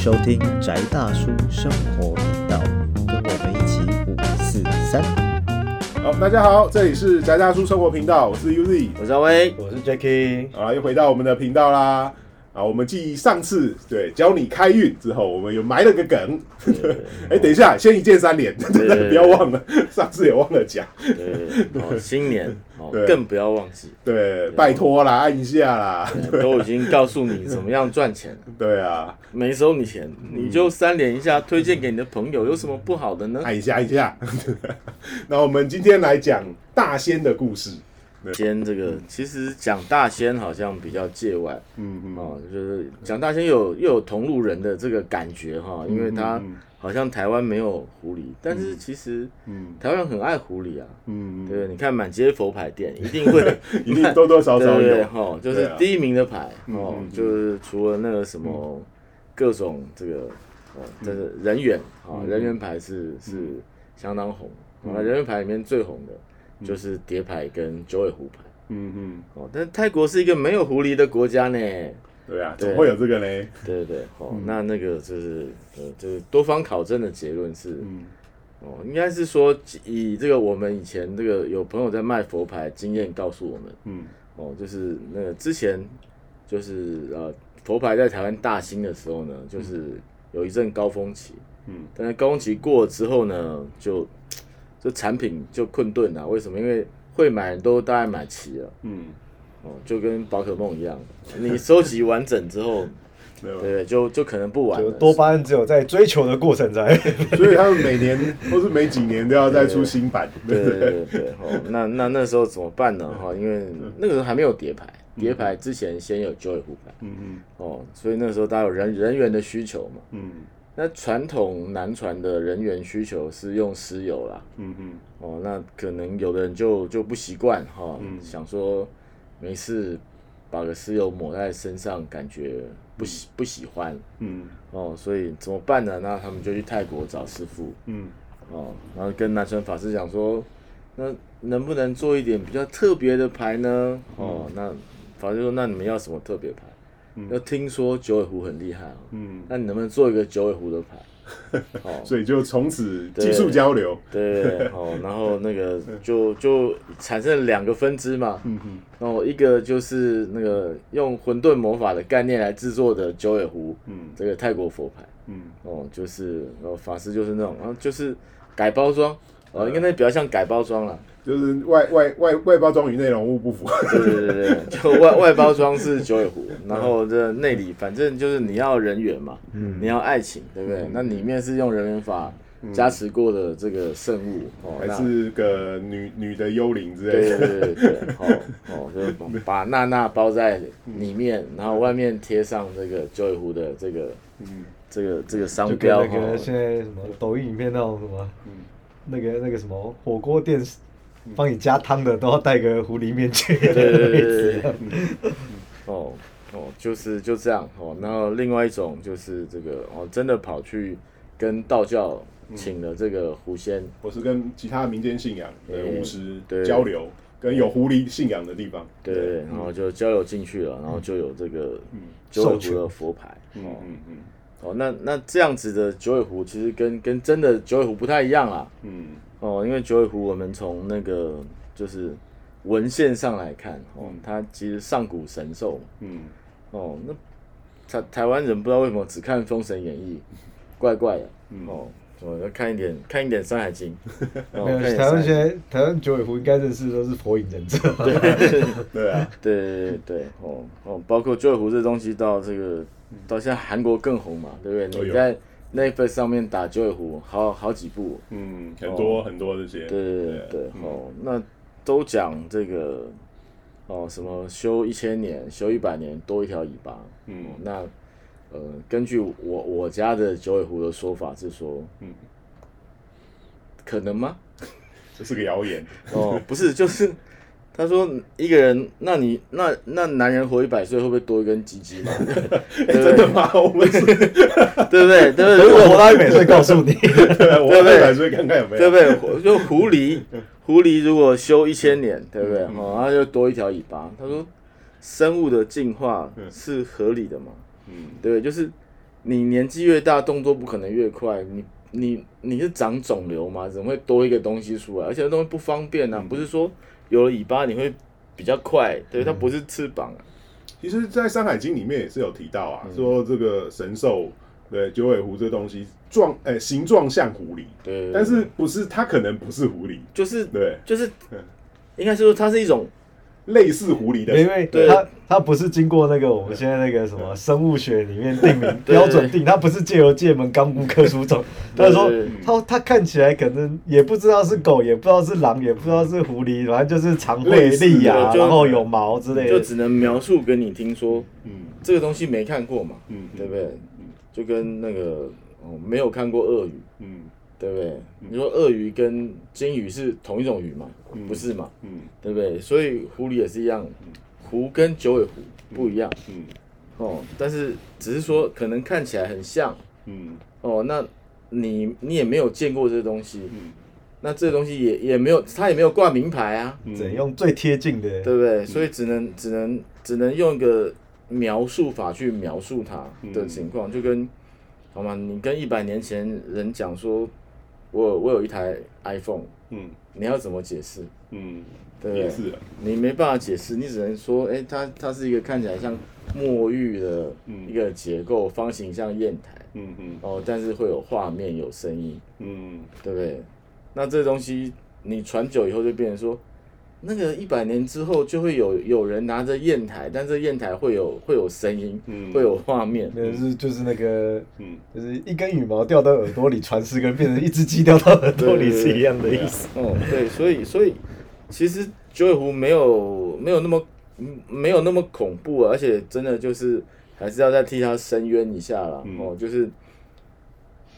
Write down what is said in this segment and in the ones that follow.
收听宅大叔生活频道，跟我们一起543。好，大家好，这里是宅大叔生活频道，我是 Yuzi， 我是阿威，我是 Jacky。啊，又回到我们的频道啦。啊，我们继上次对教你开运之后，我们又埋了个梗。哎，等一下，先一键三连，不要忘了，上次也忘了讲。对，新年更不要忘记。对，拜托啦，按一下啦。都已经告诉你怎么样赚钱了。对啊，没收你钱，你就三连一下，推荐给你的朋友，有什么不好的呢？按一下，按一下。那我们今天来讲大仙的故事。仙这个其实讲大仙好像比较界外，就是讲大仙又有同路人的这个感觉哈，因为他好像台湾没有狐狸，但是其实台湾很爱狐狸啊，对，你看满街佛牌店一定会一定多多少少有，对哈，就是第一名的牌哦，就是除了那个什么各种这个哦，这个人缘啊，人缘牌是相当红，那人缘牌里面最红的。就是蝶牌跟九尾狐牌，但泰国是一个没有狐狸的国家呢，对啊，怎么会有这个呢？对对，那个就是多方考证的结论是，应该是说以这个我们以前这个有朋友在卖佛牌经验告诉我们，就是那个之前就是佛牌在台湾大兴的时候呢，就是有一阵高峰期，但是高峰期过了之后呢，就产品就困顿了，为什么？因为会买都大概买齐了，就跟宝可梦一样，你收集完整之后，对，就可能不玩了。多巴胺只有在追求的过程才，所以他们每年或是每几年都要再出新版。对，那时候怎么办呢？因为那个时候还没有叠牌，叠牌之前先有九尾狐牌，所以那时候大家有人员的需求嘛，那传统南传的人员需求是用石油啦，那可能有的人就不习惯哈，想说没事把个石油抹在身上，感觉不喜欢，所以怎么办呢？那他们就去泰国找师父，然后跟南传法师讲说，那能不能做一点比较特别的牌呢？那法师说，那你们要什么特别牌？要听说九尾狐很厉害，那你能不能做一个九尾狐的牌？所以就从此技术交流，对，然后那个就产生了两个分支嘛，然后一个就是那个用混沌魔法的概念来制作的九尾狐，这个泰国佛牌，就是法师就是那种，然后就是改包装，应该那比较像改包装啦。就是外包装与内容物不符。对，就外包装是九尾狐，然后这内里反正就是你要人缘嘛，你要爱情，对不对？那里面是用人缘法加持过的这个圣物，还是个女的幽灵之类的。对，就把娜娜包在里面，然后外面贴上这个九尾狐的这个商标。就跟那个现在什么抖音影片那种什么，那个什么火锅店。帮你加汤的都要戴个狐狸面具，对，就是就这样哦。然后另外一种就是这个真的跑去跟道教请了这个狐仙，我是跟其他民间信仰的巫师交流，跟有狐狸信仰的地方，对，然后就交流进去了，然后就有这个九尾狐的佛牌，那这样子的九尾狐其实跟真的九尾狐不太一样啦，因为九尾狐我们从那个就是文献上来看，它其实上古神兽，那台湾人不知道为什么只看《封神演义》，怪怪的，要看一点《山海经》。台湾九尾狐应该认识都是火影忍者，对，包括九尾狐这东西到这个到现在韩国更红嘛，对不对？你在 Netflix 上面打九尾狐，好几部，很多很多这些，对，那都讲这个什么修1000年、修100年多一条尾巴，那根据我家的九尾狐的说法是说，可能吗？这是个谣言不是，就是他说一个人，那你那男人活100岁会不会多一根鸡鸡嘛？真的吗？我们是，对不对？如果活到100岁，告诉你，我100岁看看有没有，对不对？就狐狸如果修1000年，对不对？它就多一条尾巴。他说，生物的进化是合理的嘛？对，就是你年纪越大，动作不可能越快。你是长肿瘤嘛？怎么会多一个东西出来？而且那东西不方便啊，不是说有了尾巴你会比较快，对，它不是翅膀啊。其实，在《山海经》里面也是有提到啊，说这个神兽，对九尾狐这东西状，形状像狐狸，对，但是不是它可能不是狐狸，就是对，就是应该是说它是一种。类似狐狸的，因为它不是经过那个我们现在那个什么生物学里面定名标准定，它不是借由界门纲目科属种。他说它看起来可能也不知道是狗，也不知道是狼，也不知道是狐狸，反正就是长喙利牙，然后有毛之类的，就只能描述跟你听说，这个东西没看过嘛，对不对？就跟那个没有看过鳄鱼，对不对？你说鳄鱼跟鲸鱼是同一种鱼吗？不是嘛，对不对？所以狐狸也是一样，狐跟九尾狐不一样，但是只是说可能看起来很像，那你也没有见过这些东西，那这些东西也没有，它也没有挂名牌啊，只用最贴近的，对不对？所以只能用一个描述法去描述它的情况，就跟好吗？你跟100年前人讲说。我有一台 iPhone， 你要怎么解释？对不对？也是啊，你没办法解释，你只能说，它是一个看起来像墨玉的一个结构，方形像砚台，但是会有画面有声音，对不对？那这东西你传久以后就变成说，那个100年之后就会有人拿着砚台，但这砚台会有声音，会有画面，就是那个，就是一根羽毛掉到耳朵里传10根，变成一只鸡掉到耳朵里是一样的意思。对，所以其实九尾狐没有那么恐怖啊，而且真的就是还是要再替他申冤一下啦。就是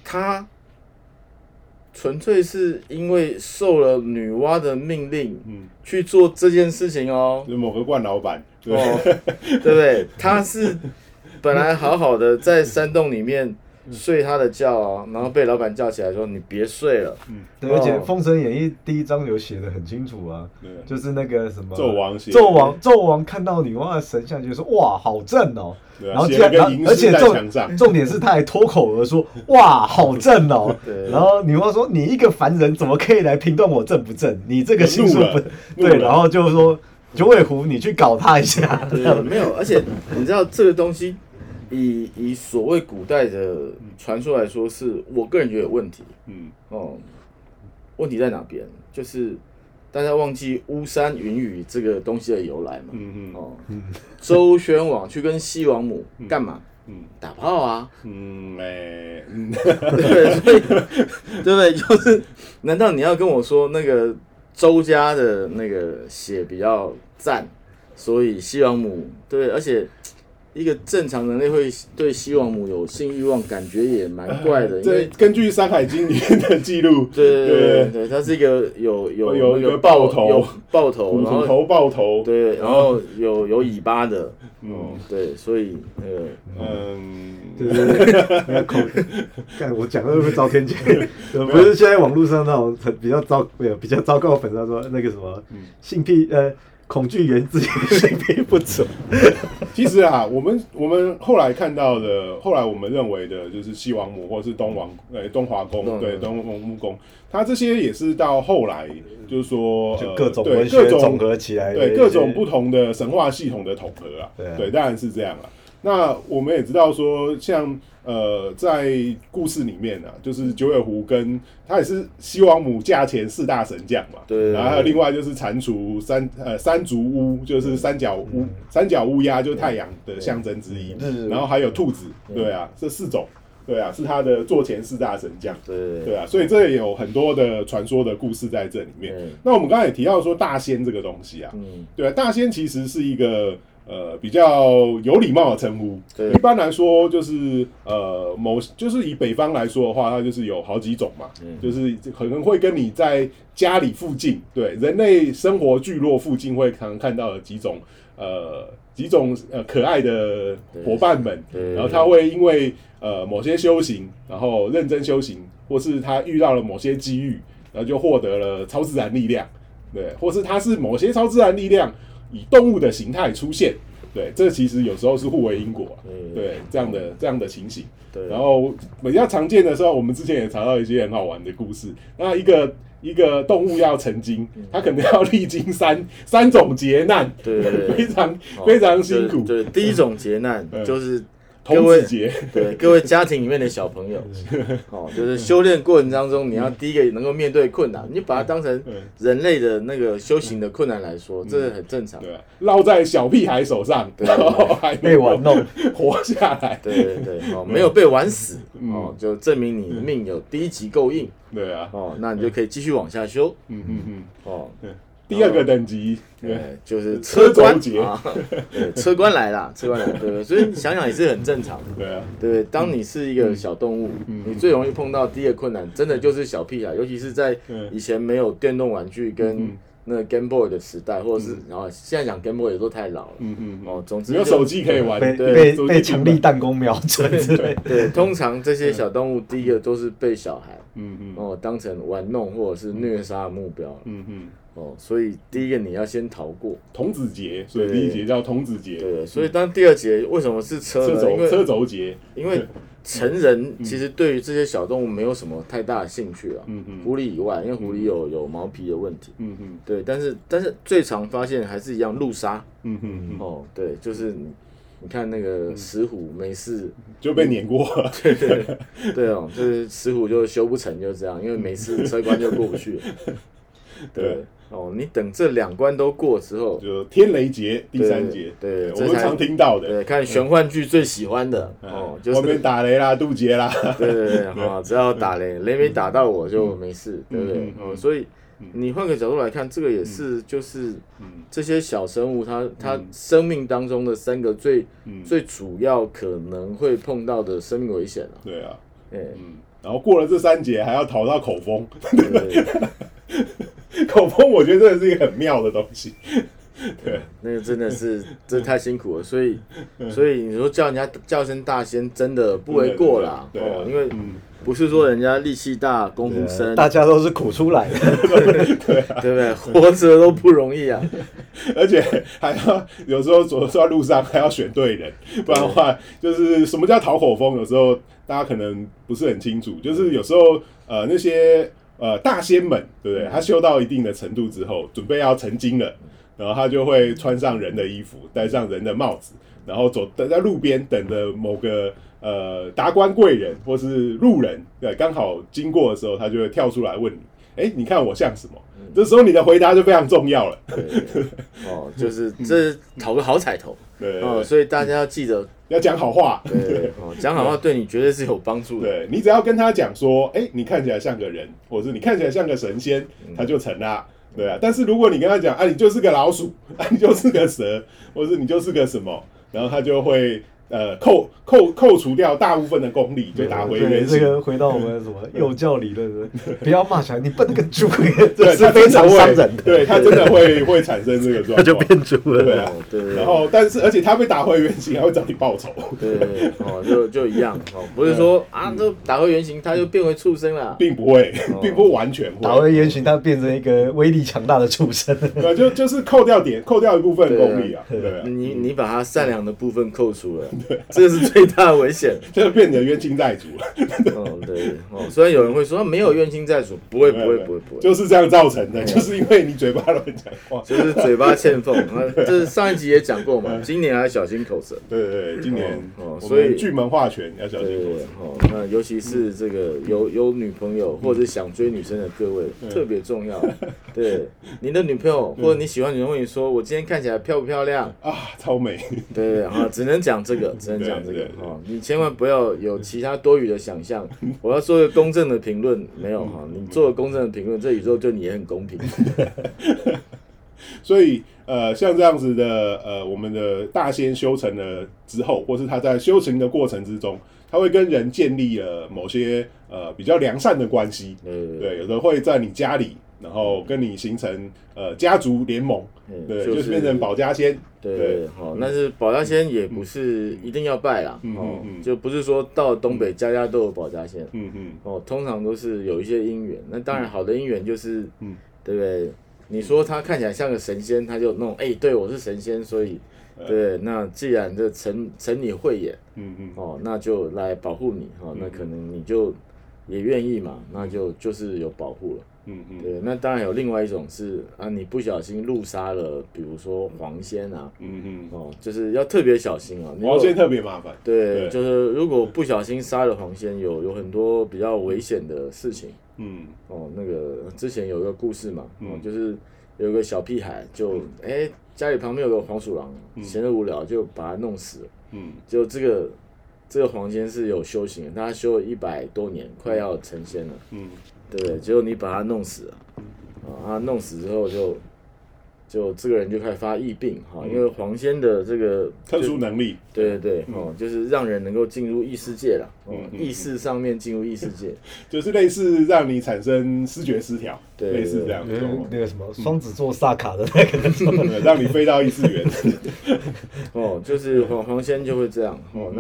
他。纯粹是因为受了女娲的命令，去做这件事情哦。就某个惯老板，对不对？他是本来好好的在山洞里面睡他的觉啊，然后被老板叫起来说：“你别睡了。”对，而且《封神演义》第1章有写的很清楚啊，就是那个什么纣王看到女娲的神像，就说：“哇，好正哦！”然后而且重点是他还脱口而说：“哇，好正哦！”然后女娲说：“你一个凡人怎么可以来评断我正不正？你这个心术不对。”然后就说：“九尾狐，你去搞他一下。”没有，而且你知道这个东西。以所谓古代的传说来说是我个人觉得有问题。问题在哪边？就是大家忘记巫山云雨这个东西的由来嘛。周宣王去跟西王母干嘛？打炮啊。对，所以对不对？就是难道你要跟我说那个周家的那个血比较赞，所以西王母对，而且。一个正常人类会对西王母有性欲望，感觉也蛮怪的。因为根据《山海经》里面的记录，对，它是一个有爆头，然后爆头，对，然后有尾巴的，对，所以对，看我讲的会不会遭天谴？不是现在网络上那种比较糟糕的粉丝说那个什么性癖恐惧源自于性癖不足。其实啊，我们后来看到的，后来我们认为的就是西王母或是东华公，对，东王母公，它这些也是到后来就是说就各种文学总合起来，对各种不同的神话系统的统合啊，对，当然是这样了。那我们也知道说，像在故事里面啊，就是九尾狐跟他也是西王母驾前4大神将嘛，对。然后还有另外就是蟾蜍三足乌，就是三角乌鸦，就是太阳的象征之一。然后还有兔子，对啊，这4种，对啊，是他的座前4大神将，对啊，所以这也有很多的传说的故事在这里面。那我们刚才也提到说大仙这个东西啊，对啊，大仙其实是一个。比较有礼貌的称呼，一般来说就是就是以北方来说的话，它就是有好几种嘛，就是可能会跟你在家里附近，对人类生活聚落附近会常看到的几种可爱的伙伴们，然后他会因为某些修行，然后认真修行，或是他遇到了某些机遇，然后就获得了超自然力量，对，或是他是某些超自然力量。以动物的形态出现，对，这其实有时候是互为因果、啊嗯、对，这样的情形。对，然后比较常见的时候，我们之前也查到一些很好玩的故事。那一个动物要成精，它可能要历经三种劫难，对对对，非常辛苦。对，第一种劫难就是童子劫，对各位家庭里面的小朋友，哦，就是修炼过程当中，你要第一个能够面对困难，你把它当成人类的那个修行的困难来说，这是很正常。对、啊，落在小屁孩手上，对对对，然后还被玩弄，活下来，对对对，哦，没有被玩死，哦，就证明你命有第一级够硬。对啊，哦，那你就可以继续往下修。嗯嗯嗯，哦。第二个等级，对，就是车官劫、啊，车官来啦，车官来，对，所以你想想也是很正常的，对啊，对，当你是一个小动物，你最容易碰到第一个困难，真的就是小屁孩，尤其是在以前没有电动玩具跟那个 Game Boy 的时代，或者是然后现在讲 Game Boy 也都太老了，哦，总之没有手机可以玩，被强力弹弓瞄准之类的，对，通常这些小动物第一个都是被小孩，哦，当成玩弄或者是虐杀的目标，哦，所以第一个你要先逃过童子劫，所以第一节叫童子劫。对，所以当第二节为什么是车呢？车轴劫，因为成人其实对于这些小动物没有什么太大的兴趣了、狐狸以外，因为狐狸有毛皮的问题，对，但是最常发现还是一样路杀，哦，对，就是你看那个石虎没事就被碾过了，对对对，对哦，就是石虎就修不成就这样，因为没事车关就过不去了，对。哦，你等这两关都过之后，就天雷劫第三节，对，我们常听到的，对，看玄幻剧最喜欢的、哦，就是外面打雷啦、渡劫啦，对对对，哦，只要打雷，雷没打到我就没事，对不对？哦，所以你换个角度来看，这个也是，就是这些小生物它生命当中的三个最主要可能会碰到的生命危险啊，对啊，然后过了这三节还要逃到口风，对。口风我觉得真的是一个很妙的东西，对，那个真的是这太辛苦了，所以你说叫人家叫声大仙真的不为过啦，对对对对、哦、因为不是说人家力气大功夫深，大家都是苦出来的，对、啊、对不对？活着都不容易啊，而且还要有时候走在路上还要选对人，不然的话就是什么叫讨口风，有时候大家可能不是很清楚，就是有时候那些。大仙们，对不对？他修到一定的程度之后，准备要成精了，然后他就会穿上人的衣服，戴上人的帽子，然后走在路边等着某个达官贵人或是路人，对，刚好经过的时候，他就会跳出来问你：“哎，你看我像什么？”这时候你的回答就非常重要了。对哦，就是这讨个好彩头。对哦，所以大家要记得要讲好话。对哦，讲好话对你绝对是有帮助的。对，你只要跟他讲说，哎，你看起来像个人，或者是你看起来像个神仙，他就成啦。对啊，但是如果你跟他讲，啊，你就是个老鼠，啊，你就是个蛇，或者是你就是个什么，然后他就会。扣除掉大部分的功力，就打回原形。这个回到我们什么幼教理论，不要骂小孩，你笨那个猪，对，是非常伤人的。对，他真的会产生这个状况，他就变猪了。对啊，对。然后，但是而且他被打回原形，还会找你报仇。对，哦，就一样哦，不是说啊，这打回原形他就变回畜生了，并不会，并不完全。打回原形，他变成一个威力强大的畜生。对，就是扣掉一部分功力啊。对，你把他善良的部分扣除了。对啊、这是最大的危险，就是变成冤亲债主了。哦，对，哦，虽然有人会说没有冤亲债主，不会，就是这样造成的，就是因为你嘴巴乱讲话，就是嘴巴欠奉。这上一集也讲过嘛，今年还要小心口舌。对对，今年哦，所以巨门化权要小心口舌。哦，那尤其是这个有女朋友或者想追女生的各位，特别重要。对，你的女朋友或者你喜欢女生问你说，我今天看起来漂不漂亮啊？超美。对，啊，只能讲这个。只能讲这个哦，你千万不要有其他多余的想象。我要做一个公正的评论，没有哈，你做了公正的评论，这宇宙对你也很公平。所以像这样子的我们的大仙修成了之后，或是他在修行的过程之中，他会跟人建立了某些比较良善的关系。对，有的会在你家里。然后跟你形成家族联盟，对，就是变成保家仙，对，好，但是保家仙也不是一定要拜啦，哦，就不是说到东北家家都有保家仙，哦，通常都是有一些姻缘，那当然好的姻缘就是，对不对？你说他看起来像个神仙，他就那种，哎，对我是神仙，所以对，那既然这成你慧眼，嗯嗯，哦，那就来保护你，哦，那可能你就也愿意嘛，那就是有保护了，嗯嗯，对。那当然有另外一种是啊，你不小心路杀了，比如说黄仙啊，嗯嗯，哦，就是要特别小心啊，黄仙特别麻烦，对，就是如果不小心杀了黄仙，有很多比较危险的事情，嗯，哦，那个之前有一个故事嘛，哦，就是有一个小屁孩就家里旁边有个黄鼠狼，闲着无聊就把它弄死了。嗯，就这个黄仙是有修行的，他修了100多年，快要成仙了。嗯，对，结果你把他弄死了，啊，弄死之后就这个人就开始发疫病哈，因为黄仙的这个特殊能力，对对对，哦，就是让人能够进入异世界了，哦，意识上面进入异世界，就是类似让你产生思觉失调，类似这样，那个什么双子座萨卡的那个，让你飞到异次元，哦，就是黄仙就会这样，哦，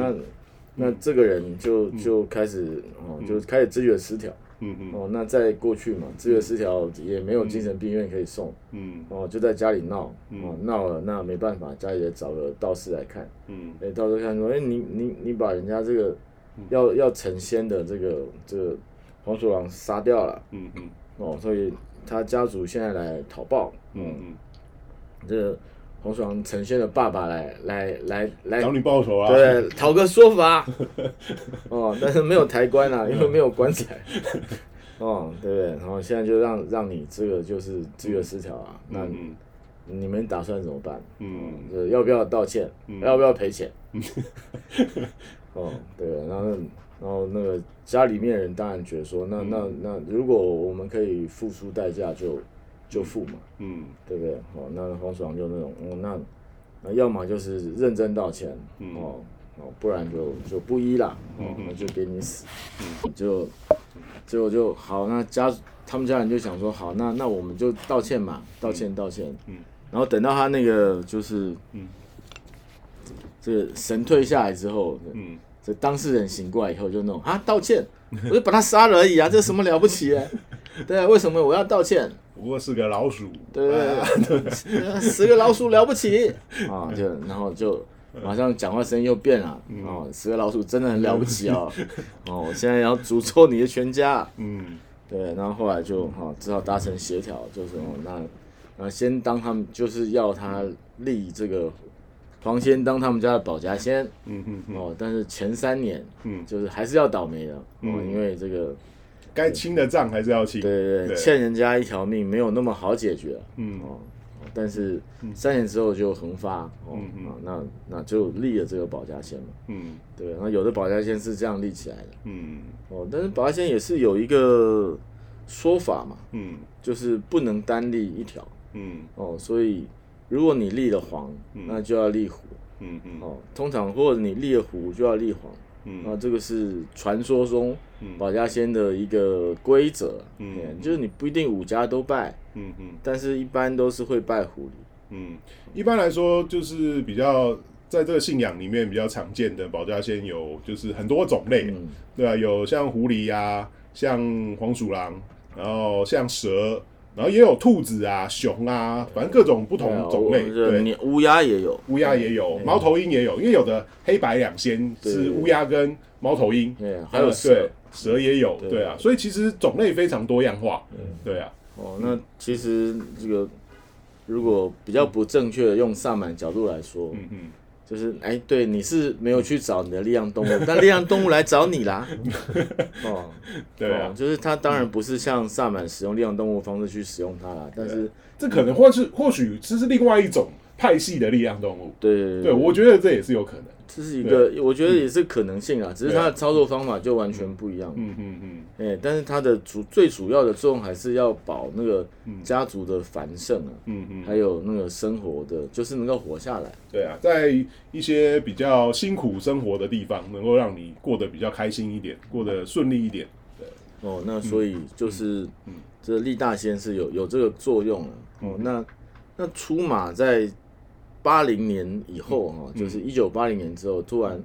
那这个人就开始哦，就开始知觉失调。嗯哦，那在过去嘛，知觉失调也没有精神病院可以送，嗯，哦，就在家里闹，哦，闹了，那没办法，家里也找了道士来看，嗯，道士看说，你把人家这个要成仙的这个黄鼠狼杀掉了，嗯嗯，哦，所以他家族现在来讨报，嗯嗯，这个黄鼠狼成仙的爸爸来找你报仇啊！对，讨个说法。哦，但是没有抬棺啊，因为没有棺材。哦，对不对？然后现在就让你这个就是知觉失调啊，那你们打算怎么办？嗯，要不要道歉？要不要赔钱？哦，对，然后那个家里面人当然觉得说，那如果我们可以付出代价就付嘛，嗯，对不对？哦，那黄鼠狼就那种，哦，那要么就是认真道歉，嗯，哦，不然就不依啦，哦，那就给你死，嗯，就好，那他们家人就想说，好，那我们就道歉嘛，道歉，嗯，然后等到他那个就是，嗯，这个神退下来之后，嗯，这当事人醒过来以后就那种啊，道歉，我就把他杀了而已啊，这什么了不起哎，对啊，为什么我要道歉？不过是个老鼠，对，10个老鼠了不起啊！就然后就马上讲话声音又变了，哦，10个老鼠真的很了不起哦，哦，我现在要诅咒你的全家，嗯，对，然后后来就只好达成协调，就是那先当他们就是要他立这个黄仙当他们家的保家仙，哦，但是前3年，就是还是要倒霉的，哦，因为这个。该清的账还是要清，对，欠人家一条命没有那么好解决，嗯，哦，但是3年之后就横发，哦，那就立了这个保家仙嘛，嗯，对，那有的保家仙是这样立起来的，嗯，哦，但是保家仙也是有一个说法嘛，嗯，就是不能单立一条，嗯，哦，所以如果你立了黄，那就要立虎，嗯嗯，哦，通常或者你立了虎就要立黄。那这个是传说中保家仙的一个规则，就是你不一定5家都拜，但是一般都是会拜狐狸，一般来说就是比较在这个信仰里面比较常见的保家仙有就是很多种类，对啊，有像狐狸啊，像黄鼠狼，然后像蛇。然后也有兔子啊、熊啊，反正各种不同种类。对，乌鸦也有，猫头鹰也有，因为有的黑白两仙是乌鸦跟猫头鹰，还有蛇也有，对啊，所以其实种类非常多样化，对啊。哦，那其实这个如果比较不正确的用萨满角度来说，就是哎，对，你是没有去找你的力量动物，但力量动物来找你啦。哦，对啊，就是它当然不是像萨满使用力量动物的方式去使用它啦，但是这可能或许这是另外一种派系的力量动物。对，我觉得这也是有可能，这是一个我觉得也是可能性啊，只是它的操作方法就完全不一样。但是它的最主要的作用还是要保那个家族的繁盛啊，还有那个生活的，就是能够活下来。对啊，在一些比较辛苦生活的地方，能够让你过得比较开心一点，过得顺利一点。对哦，那所以就是这立大仙是有这个作用了。哦，那出马在。80年以后哈，就是1980年之后，突然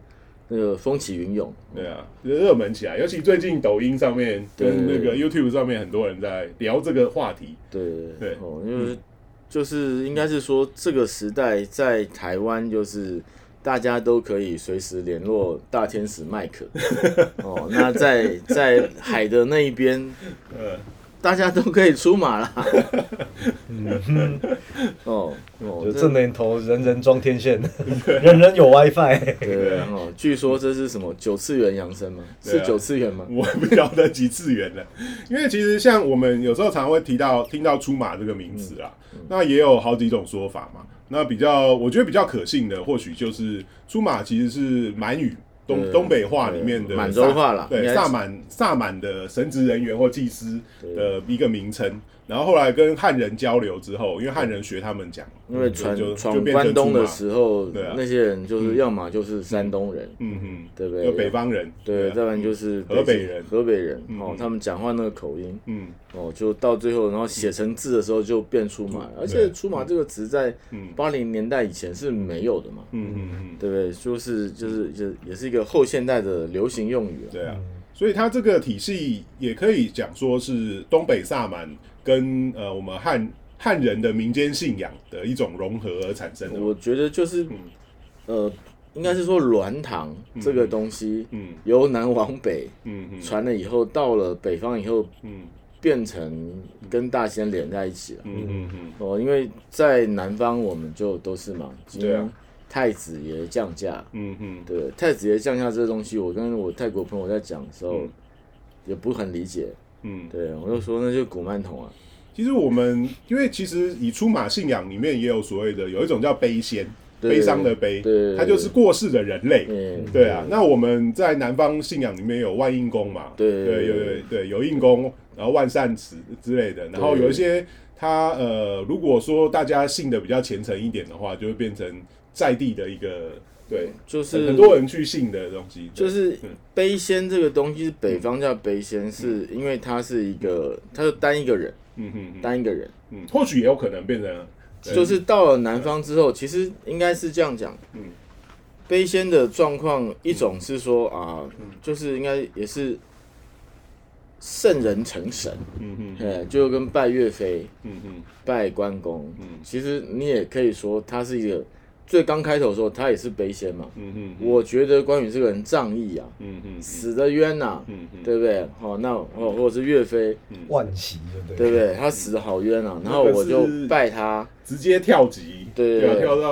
那个风起云涌，对啊，热门起来。尤其最近抖音上面跟那个 YouTube 上面很多人在聊这个话题，对对，哦，因为就是应该是说这个时代在台湾就是大家都可以随时联络大天使麦克哦，那在海的那一边，大家都可以出马啦。嗯哦哦，就这年头人人装天线，人人有 WiFi。对哦，据说这是什么九次元扬声吗？是九次元吗？我不晓得几次元了，因为其实像我们有时候常会听到出马这个名字啊，那也有好几种说法嘛。那比较，我觉得比较可信的，或许就是出马其实是满语东北话里面的满洲话啦，对，萨满的神职人员或祭司的一个名称。然后后来跟汉人交流之后，因为汉人学他们讲，因为闯关东的时候，那些人就是要么就是山东人，对不对？有北方人，对，再不然就是河北人，哦，他们讲话那个口音，哦，就到最后，然后写成字的时候就变出马，而且出马这个词在80年代以前是没有的嘛，对不对？就是也是一个后现代的流行用语，对啊。所以它这个体系也可以讲说是东北萨满跟我们汉人的民间信仰的一种融合而产生的。我觉得就是，应该是说鸾堂这个东西，由南往北传了以后，到了北方以后，变成跟大仙连在一起了。因为在南方我们就都是嘛，对啊。太子爷降价，对，太子爷降价这个东西，我跟我泰国朋友在讲的时候，也不很理解，对，我就说那就是古曼童啊。其实我们因为其实以出马信仰里面也有所谓的有一种叫悲仙，悲伤的悲，它就是过世的人类，对啊。那我们在南方信仰里面有万应公嘛，对，有应公，然后万善祠之类的，然后有一些他如果说大家信的比较虔诚一点的话，就会变成在地的一个，对，就是很多人去信的东西。就是悲仙这个东西，北方叫悲仙，是因为它是一个，它就单一个人，单一个人，或许也有可能变成，就是到了南方之后，其实应该是这样讲，悲仙的状况，一种是说啊，就是应该也是圣人成神，就跟拜岳飞，拜关公，其实你也可以说它是一个。最刚开头的时候，他也是悲仙嘛。我觉得关羽这个人仗义啊，死得冤呐，对不对？好，那或者是岳飞，万骑，对不对？他死得好冤啊，然后我就拜他，直接跳级，对，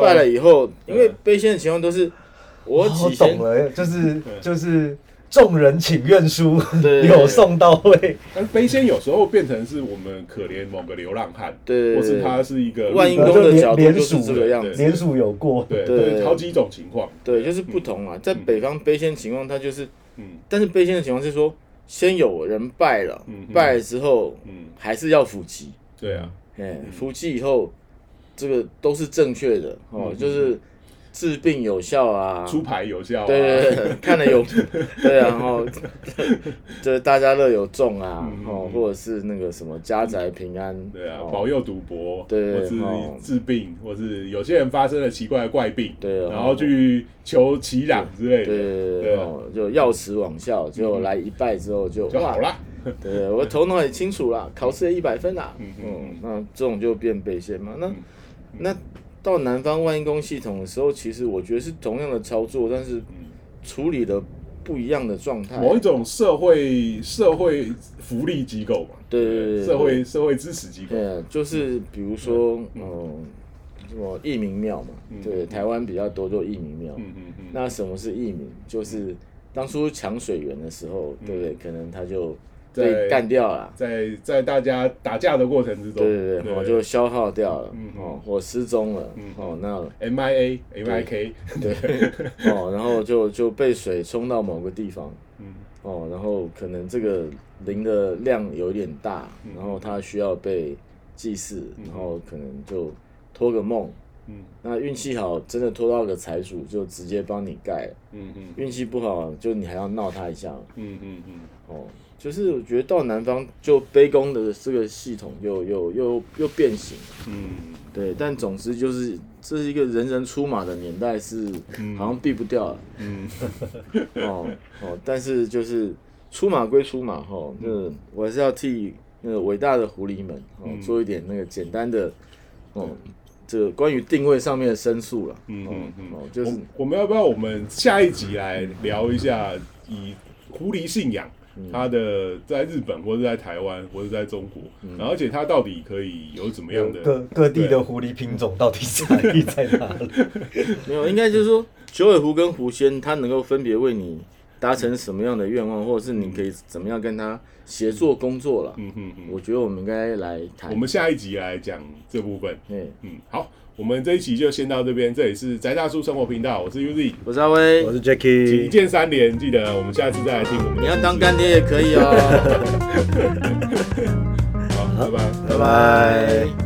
拜了以后，因为悲仙的情况都是我懂了，就是众人请愿书有送到位，但悲仙有时候变成是我们可怜某个流浪汉，对，或是他是一个万应公的角度就是这个样子，连署有过，对，好几种情况，对，就是不同啊。在北方悲仙情况，他就是，但是悲仙的情况是说，先有人拜了，拜了之后，还是要服祭，对啊，服祭以后，这个都是正确的哦，就是。治病有效啊，出牌有效啊，对，看了有，对啊，然后就是大家乐有中啊，或者是那个什么家宅平安，对啊，保佑赌博，对，或是治病，或是有些人发生了奇怪的怪病，对，然后去求祈祷之类的，对，就药匙往效，结果来一拜之后就好了，对，我头脑也清楚了，考试也100分啦，那这种就变北线嘛，那。到南方万应公系统的时候，其实我觉得是同样的操作，但是处理的不一样的状态。某一种社会福利机构嘛，对，社会支持机构。对，就是比如说，什么义民庙嘛，对，台湾比较多做义民庙。那什么是义民？就是当初抢水源的时候，对不对？可能他就。被干掉了，在大家打架的过程之中，对，我就消耗掉了，我失踪了，那 MIA MIK， 对，然后就被水冲到某个地方，然后可能这个磷的量有点大，然后它需要被祭祀，然后可能就托个梦，那运气好真的托到个财主就直接帮你盖了，运气不好就你还要闹他一下，就是我觉得到南方就卑躬的这个系统又变形，对，但总之就是这是一个人人出马的年代，是好像避不掉了，但是就是出马归出马哈，我还是要替那个伟大的狐狸们做一点那个简单的哦，这个关于定位上面的申诉了。嗯嗯嗯，哦，就是我们要不要我们下一集来聊一下以狐狸信仰？他的在日本或者在台湾或者在中国，嗯，而且他到底可以有怎么样的各地的狐狸品种到底差异在哪里？没有，应该就是说九尾狐跟狐仙，它能够分别为你达成什么样的愿望，或者是你可以怎么样跟他协作工作了。嗯嗯嗯，我觉得我们应该来谈，我们下一集来讲这部分。嗯嗯，好，我们这一期就先到这边。这里是宅大叔生活频道，我是 Yuzi， 我是阿威，我是 Jacky， 请一键三连，记得我们下次再来听我们的。你要当干爹也可以哦。好，拜拜，拜拜。